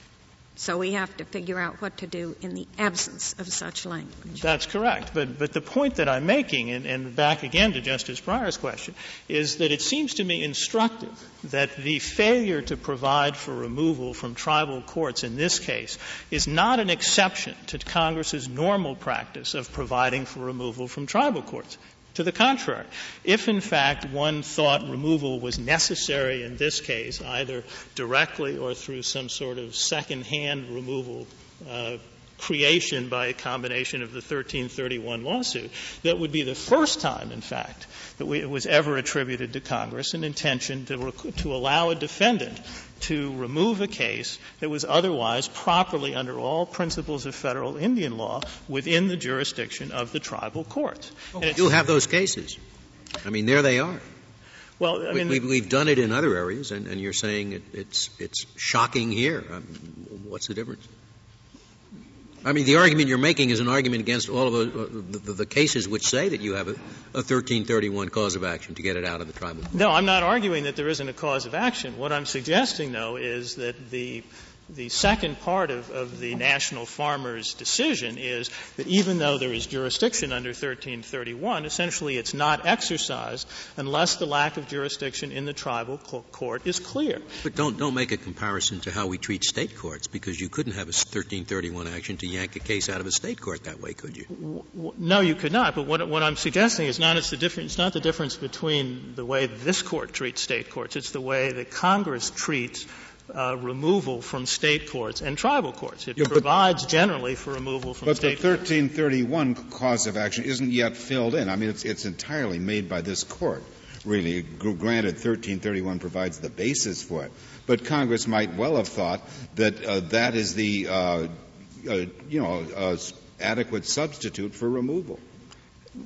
So we have to figure out what to do in the absence of such language. That's correct. But, but the point that I'm making, and, and back again to Justice Breyer's question, is that it seems to me instructive that the failure to provide for removal from tribal courts in this case is not an exception to Congress's normal practice of providing for removal from tribal courts. To the contrary, if in fact one thought removal was necessary in this case, either directly or through some sort of second-hand removal uh, creation by a combination of the thirteen thirty-one lawsuit, that would be the first time, in fact, that we, it was ever attributed to Congress an intention to, rec- to allow a defendant to remove a case that was otherwise properly under all principles of federal Indian law within the jurisdiction of the tribal courts. Well, we do have those cases. I mean, there they are. Well, I mean, we, we, we've done it in other areas, and, and you're saying it, it's it's shocking here. I mean, what's the difference? I mean, the argument you're making is an argument against all of those, uh, the, the, the cases which say that you have a, a thirteen thirty-one cause of action to get it out of the tribal court. No, I'm not arguing that there isn't a cause of action. What I'm suggesting, though, is that the the second part of, of the National Farmers decision is that even though there is jurisdiction under thirteen thirty-one, essentially it's not exercised unless the lack of jurisdiction in the tribal court is clear. But don't, don't make a comparison to how we treat state courts, because you couldn't have a thirteen thirty-one action to yank a case out of a state court that way, could you? No, you could not. But what, what I'm suggesting is not it's the difference, it's not the difference between the way this court treats state courts. It's the way that Congress treats Uh, removal from state courts and tribal courts. It yeah, provides but, generally for removal from state courts. But the thirteen thirty-one cause of action isn't yet filled in. I mean, it's, it's entirely made by this court. really. Granted, thirteen thirty-one provides the basis for it. But Congress might well have thought that uh, that is the, uh, uh, you know, uh, adequate substitute for removal.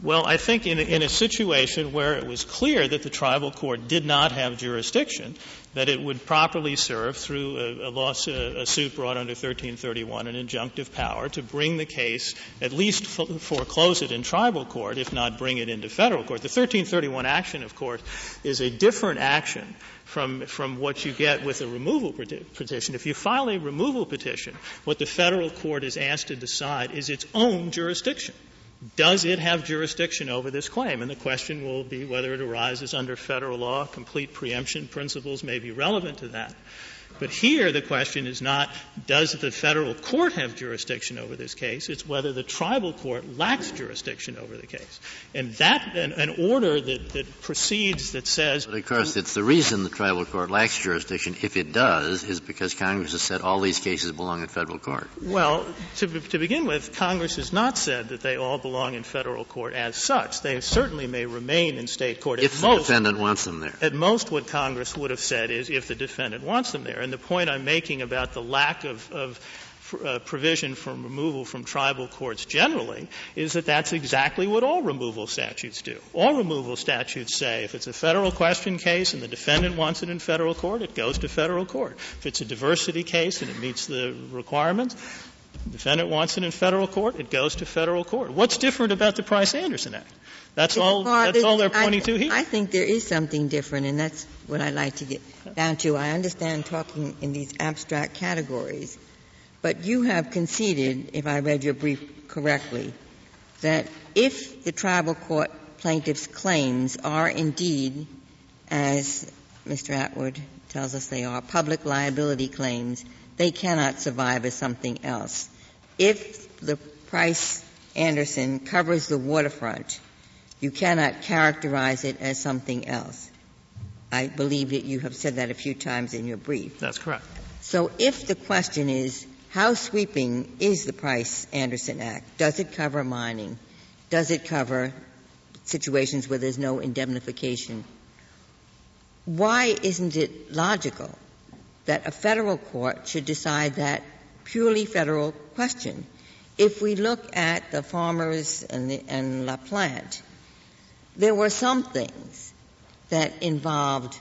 Well, I think in, in a situation where it was clear that the tribal court did not have jurisdiction, that it would properly serve through a, a, loss, a, a suit brought under thirteen thirty-one an injunctive power to bring the case, at least f- foreclose it in tribal court, if not bring it into federal court. The thirteen thirty-one action, of course, is a different action from from what you get with a removal petition. If you file a removal petition, what the federal court is asked to decide is its own jurisdiction. Does it have jurisdiction over this claim? And the question will be whether it arises under federal law. Complete preemption principles may be relevant to that. But here the question is not, does the federal court have jurisdiction over this case? It's whether the tribal court lacks jurisdiction over the case. And that, an, an order that, that proceeds that says... But of course, it's the reason the tribal court lacks jurisdiction, if it does, is because Congress has said all these cases belong in federal court. Well, to, to begin with, Congress has not said that they all belong in federal court as such. They certainly may remain in state court. If the defendant wants them there. At most, what Congress would have said is if the defendant wants them there. And the point I'm making about the lack of, of uh, provision for removal from tribal courts generally is that that's exactly what all removal statutes do. All removal statutes say if it's a federal question case and the defendant wants it in federal court, it goes to federal court. If it's a diversity case and it meets the requirements, the defendant wants it in federal court, it goes to federal court. What's different about the Price-Anderson Act? That's all, that's all they're pointing to here. I think there is something different, and that's what I like to get down to. I understand talking in these abstract categories, but you have conceded, if I read your brief correctly, that if the tribal court plaintiff's claims are indeed, as Mister Atwood tells us they are, public liability claims, they cannot survive as something else. If the Price-Anderson covers the waterfront, you cannot characterize it as something else. I believe that you have said that a few times in your brief. That's correct. So if the question is, how sweeping is the Price-Anderson Act? Does it cover mining? Does it cover situations where there's no indemnification? Why isn't it logical that a federal court should decide that purely federal question? If we look at the farmers and, the, and La Plante, there were some things that involved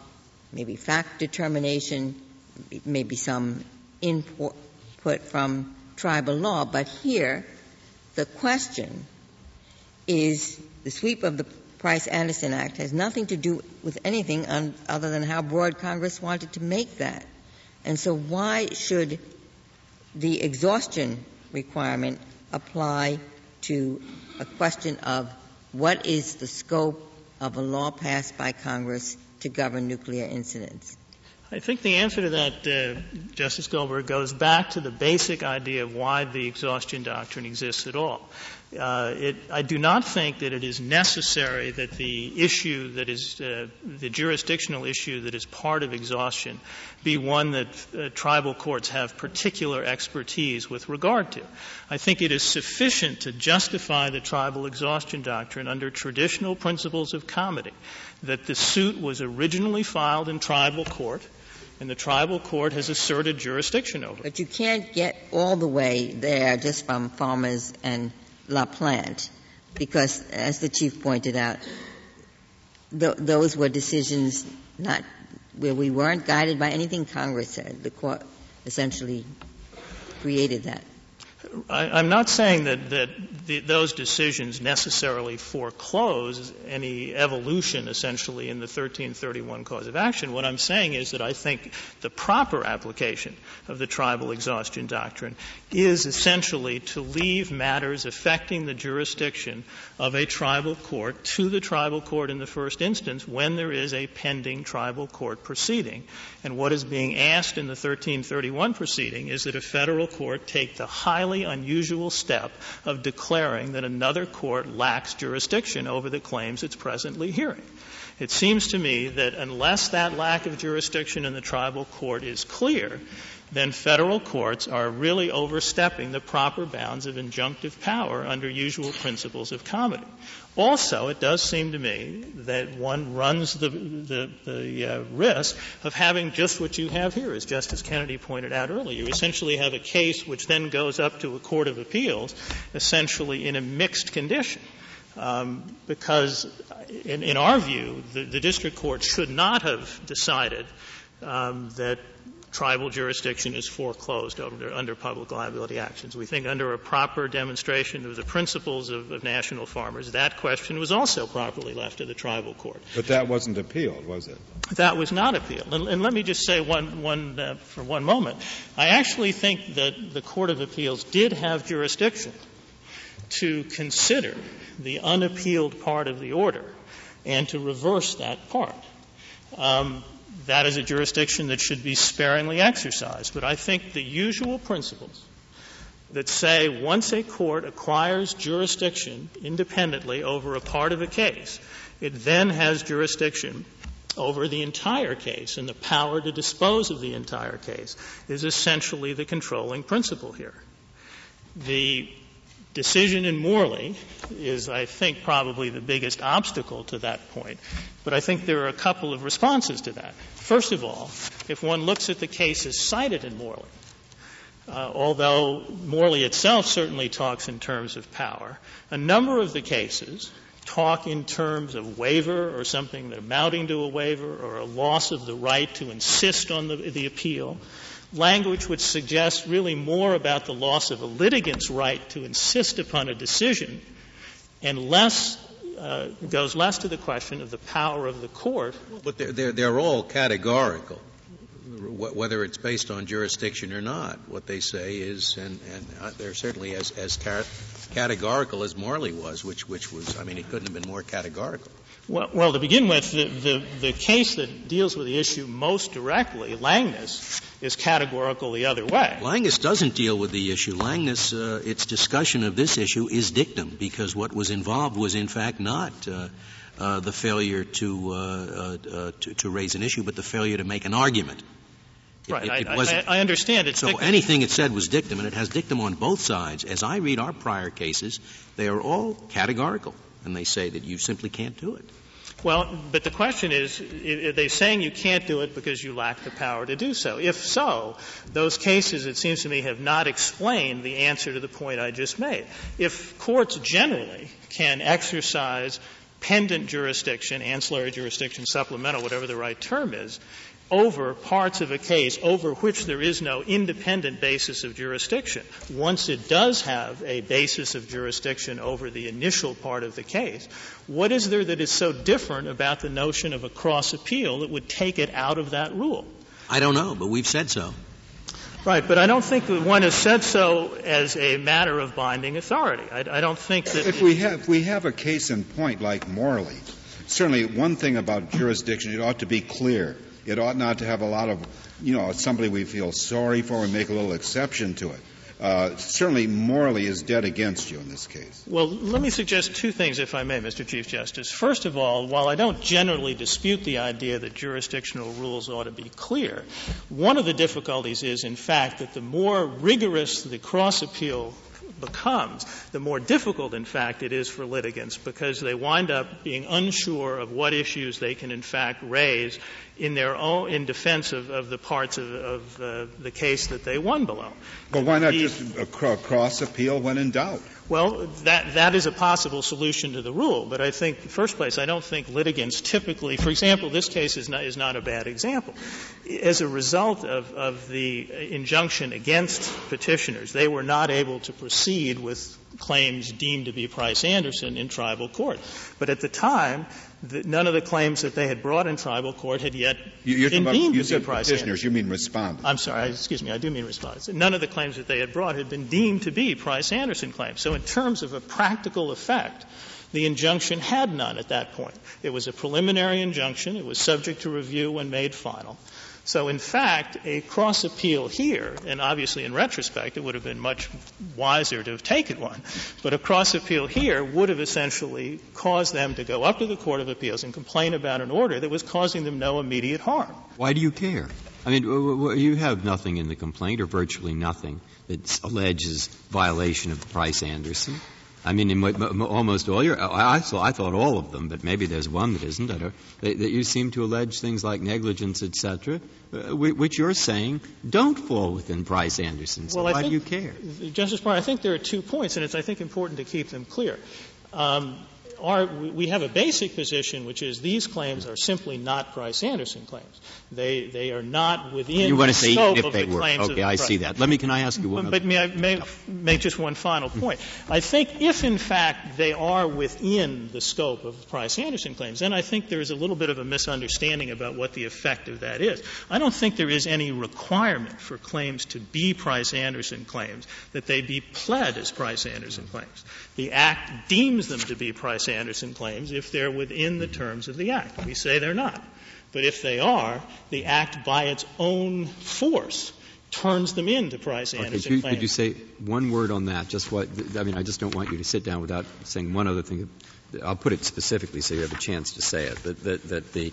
maybe fact determination, maybe some input from tribal law. But here, the question is the sweep of the Price-Anderson Act has nothing to do with anything un- other than how broad Congress wanted to make that. And so why should the exhaustion requirement apply to a question of what is the scope of a law passed by Congress to govern nuclear incidents? I think the answer to that, uh, Justice Goldberg, goes back to the basic idea of why the exhaustion doctrine exists at all. Uh, it, I do not think that it is necessary that the issue that is uh, the jurisdictional issue that is part of exhaustion be one that uh, tribal courts have particular expertise with regard to. I think it is sufficient to justify the tribal exhaustion doctrine under traditional principles of comity, that the suit was originally filed in tribal court, and the tribal court has asserted jurisdiction over it. But you can't get all the way there just from farmers and La Plante, because, as the Chief pointed out, th- those were decisions not where we weren't guided by anything Congress said. The court essentially created that. I, I'm not saying that, that the, those decisions necessarily foreclose any evolution, essentially, in the thirteen thirty-one cause of action. What I'm saying is that I think the proper application of the tribal exhaustion doctrine is essentially to leave matters affecting the jurisdiction of a tribal court to the tribal court in the first instance when there is a pending tribal court proceeding. And what is being asked in the thirteen thirty-one proceeding is that a federal court take the highly unusual step of declaring that another court lacks jurisdiction over the claims it's presently hearing. It seems to me that unless that lack of jurisdiction in the tribal court is clear, then federal courts are really overstepping the proper bounds of injunctive power under usual principles of comedy. Also, it does seem to me that one runs the, the, the uh, risk of having just what you have here, as Justice Kennedy pointed out earlier. You essentially have a case which then goes up to a court of appeals, essentially in a mixed condition. Um, because, in, in our view, the, the district court should not have decided um, that tribal jurisdiction is foreclosed under, under public liability actions. We think under a proper demonstration of the principles of, of national farmers, that question was also properly left to the tribal court. But that wasn't appealed, was it? That was not appealed. And, and let me just say one, one uh, for one moment. I actually think that the Court of Appeals did have jurisdiction to consider the unappealed part of the order and to reverse that part. Um, That is a jurisdiction that should be sparingly exercised. But I think the usual principles that say once a court acquires jurisdiction independently over a part of a case, it then has jurisdiction over the entire case, and the power to dispose of the entire case is essentially the controlling principle here. The decision in Morley is, I think, probably the biggest obstacle to that point. But I think there are a couple of responses to that. First of all, if one looks at the cases cited in Morley, uh, although Morley itself certainly talks in terms of power, a number of the cases talk in terms of waiver or something that amounting to a waiver or a loss of the right to insist on the, the appeal. Language which suggests really more about the loss of a litigant's right to insist upon a decision and less uh, goes less to the question of the power of the court. But they're, they're, they're all categorical, whether it's based on jurisdiction or not. What they say is, and, and they're certainly as, as categorical as Morley was, which, which was, I mean, it couldn't have been more categorical. Well, well to begin with, the, the, the case that deals with the issue most directly, Langness, is categorical the other way. Langness doesn't deal with the issue. Langness, uh, its discussion of this issue is dictum, because what was involved was, in fact, not uh, uh, the failure to, uh, uh, to to raise an issue, but the failure to make an argument. It, right. It, it I, wasn't. I, I understand it's so dictum. Anything it said was dictum, and it has dictum on both sides. As I read our prior cases, they are all categorical, and they say that you simply can't do it. Well, but the question is, are they saying you can't do it because you lack the power to do so? If so, those cases, it seems to me, have not explained the answer to the point I just made. If courts generally can exercise pendant jurisdiction, ancillary jurisdiction, supplemental, whatever the right term is, over parts of a case over which there is no independent basis of jurisdiction. Once it does have a basis of jurisdiction over the initial part of the case, what is there that is so different about the notion of a cross appeal that would take it out of that rule? I don't know, but we've said so. Right, but I don't think that one has said so as a matter of binding authority. I, I don't think that... If we have, if we have a case in point like Morley, certainly one thing about jurisdiction, it ought to be clear. It ought not to have a lot of, you know, somebody we feel sorry for and make a little exception to it. Uh, certainly Morley is dead against you in this case. Well, let me suggest two things, if I may, Mister Chief Justice. First of all, while I don't generally dispute the idea that jurisdictional rules ought to be clear, one of the difficulties is, in fact, that the more rigorous the cross-appeal becomes, the more difficult, in fact, it is for litigants because they wind up being unsure of what issues they can, in fact, raise in their own in defense of, of the parts of, of uh, the case that they won below. But why not the, just a cross appeal when in doubt? Well, that that is a possible solution to the rule. But I think, in the first place, I don't think litigants typically, for example, this case is not, is not a bad example. As a result of, of the injunction against petitioners, they were not able to proceed with claims deemed to be Price-Anderson in tribal court. But at the time, the, none of the claims that they had brought in tribal court had yet you, been deemed about, you to said be Price-Anderson. You mean respondents. I'm sorry. Excuse me. I do mean respondents. None of the claims that they had brought had been deemed to be Price-Anderson claims. So in terms of a practical effect, the injunction had none at that point. It was a preliminary injunction. It was subject to review when made final. So, in fact, a cross-appeal here, and obviously in retrospect it would have been much wiser to have taken one, but a cross-appeal here would have essentially caused them to go up to the Court of Appeals and complain about an order that was causing them no immediate harm. Why do you care? I mean, w- w- you have nothing in the complaint, or virtually nothing, that alleges violation of Price-Anderson. I mean, in m- m- almost all your, I, I, saw, I thought all of them, but maybe there's one that isn't, I don't, that, that you seem to allege things like negligence, et cetera, uh, which you're saying don't fall within Price-Anderson. So well, why think, do you care? Justice Breyer, I think there are two points, and it's, I think, important to keep them clear. Um, Our, we have a basic position, which is these claims are simply not Price-Anderson claims. They they are not within you want to the say scope if of they the were. Claims okay, of the I price. See that. Let me. Can I ask you one? But other may I may no. make just one final point? I think if in fact they are within the scope of Price-Anderson claims, then I think there is a little bit of a misunderstanding about what the effect of that is. I don't think there is any requirement for claims to be Price-Anderson claims that they be pled as Price-Anderson claims. The Act deems them to be Price-Anderson claims if they're within the terms of the Act. We say they're not. But if they are, the Act by its own force turns them into Price-Anderson okay, you, claims. Could you say one word on that? Just what, I mean, I just don't want you to sit down without saying one other thing. I'll put it specifically so you have a chance to say it. That, that, that the,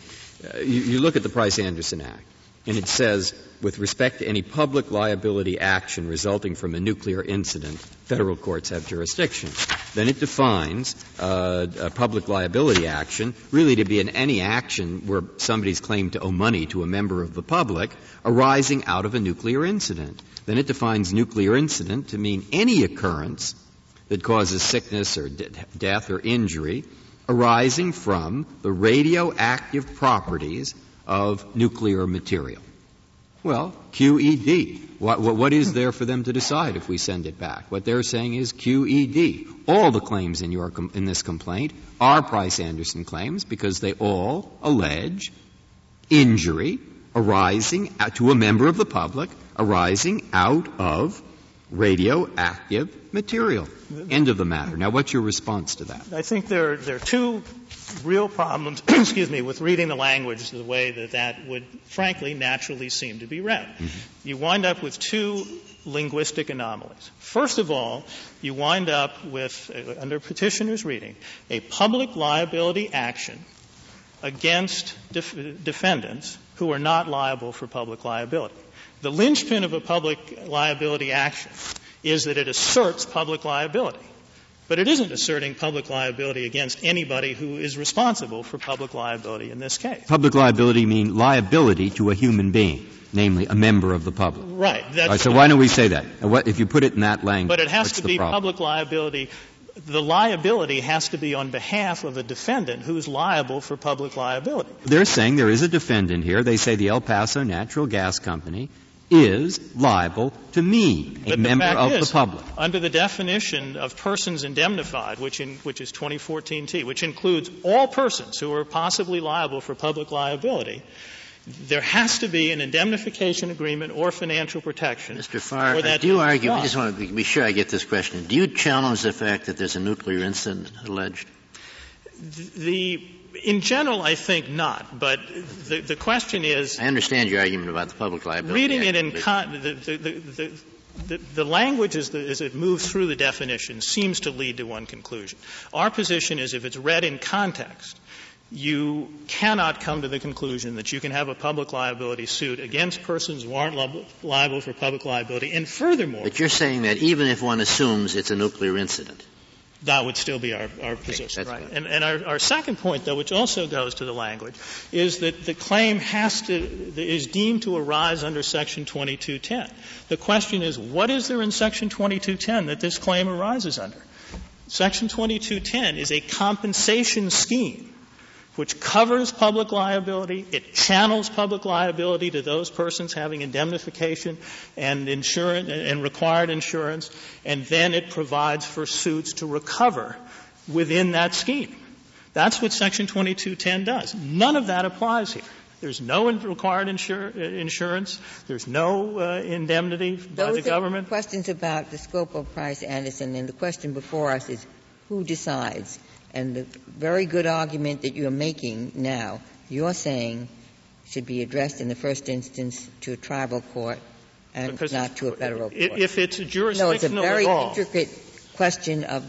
uh, you, you look at the Price-Anderson Act, and it says, with respect to any public liability action resulting from a nuclear incident, federal courts have jurisdiction. Then it defines uh, a public liability action really to be in any action where somebody's claimed to owe money to a member of the public arising out of a nuclear incident. Then it defines nuclear incident to mean any occurrence that causes sickness or de- death or injury arising from the radioactive properties of nuclear material. Well, Q E D. What, what, what is there for them to decide if we send it back? What they're saying is Q E D. All the claims in your com- in this complaint are Price-Anderson claims because they all allege injury arising to a member of the public arising out of radioactive material. End of the matter. Now, what's your response to that? I think there, there are two real problems, excuse me, with reading the language the way that that would, frankly, naturally seem to be read. Mm-hmm. You wind up with two linguistic anomalies. First of all, you wind up with, uh, under petitioner's reading, a public liability action against def- defendants who are not liable for public liability. The linchpin of a public liability action is that it asserts public liability. But it isn't asserting public liability against anybody who is responsible for public liability in this case. Public liability means liability to a human being, namely a member of the public. Right. That's right, so why don't we say that? What, if you put it in that language, but it has to be problem? Public liability. The liability has to be on behalf of a defendant who's liable for public liability. They're saying there is a defendant here. They say the El Paso Natural Gas Company is liable to me, a member of the public. Under the definition of persons indemnified, which, in, which is twenty fourteen T, which includes all persons who are possibly liable for public liability, there has to be an indemnification agreement or financial protection. Mister Farr, I do argue, I just want to be sure I get this question. Do you challenge the fact that there's a nuclear incident alleged? The... In general, I think not, but the, the question is... I understand your argument about the public liability. Reading it in... Con- the, the, the, the, the, the language as, the, as it moves through the definition seems to lead to one conclusion. Our position is if it's read in context, you cannot come to the conclusion that you can have a public liability suit against persons who aren't li- liable for public liability, and furthermore... But you're saying that even if one assumes it's a nuclear incident... That would still be our, our position. Okay, right. Good. And, and our, our second point, though, which also goes to the language, is that the claim has to, is deemed to arise under Section twenty-two ten. The question is, what is there in Section twenty-two ten that this claim arises under? Section twenty-two ten is a compensation scheme which covers public liability. It channels public liability to those persons having indemnification and insurance and required insurance, and then it provides for suits to recover within that scheme. That's what Section twenty-two ten does. None of that applies here. There's no required insur- insurance. There's no uh, indemnity by Those the government. Those are questions about the scope of Price-Anderson, and the question before us is who decides? And the very good argument that you're making now, you're saying should be addressed in the first instance to a tribal court and because not to a federal court. If it's a jurisdictional law. No, it's a very intricate question of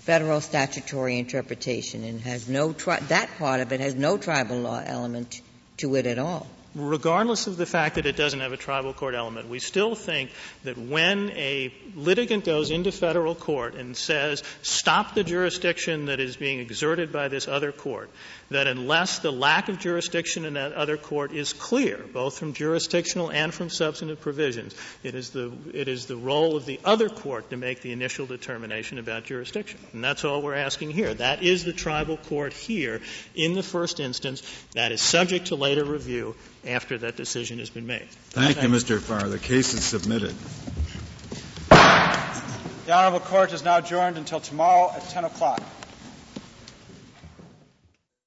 federal statutory interpretation and has no tri- that part of it has no tribal law element to it at all. regardless of the fact that it doesn't have a tribal court element, we still think that when a litigant goes into federal court and says, stop the jurisdiction that is being exerted by this other court, that unless the lack of jurisdiction in that other court is clear, both from jurisdictional and from substantive provisions, it is the, it is the role of the other court to make the initial determination about jurisdiction. And that's all we're asking here. That is the tribal court here in the first instance. That is subject to later review after that decision has been made. Thank, Thank you, Mister Farr. The case is submitted. The Honorable Court is now adjourned until tomorrow at ten o'clock.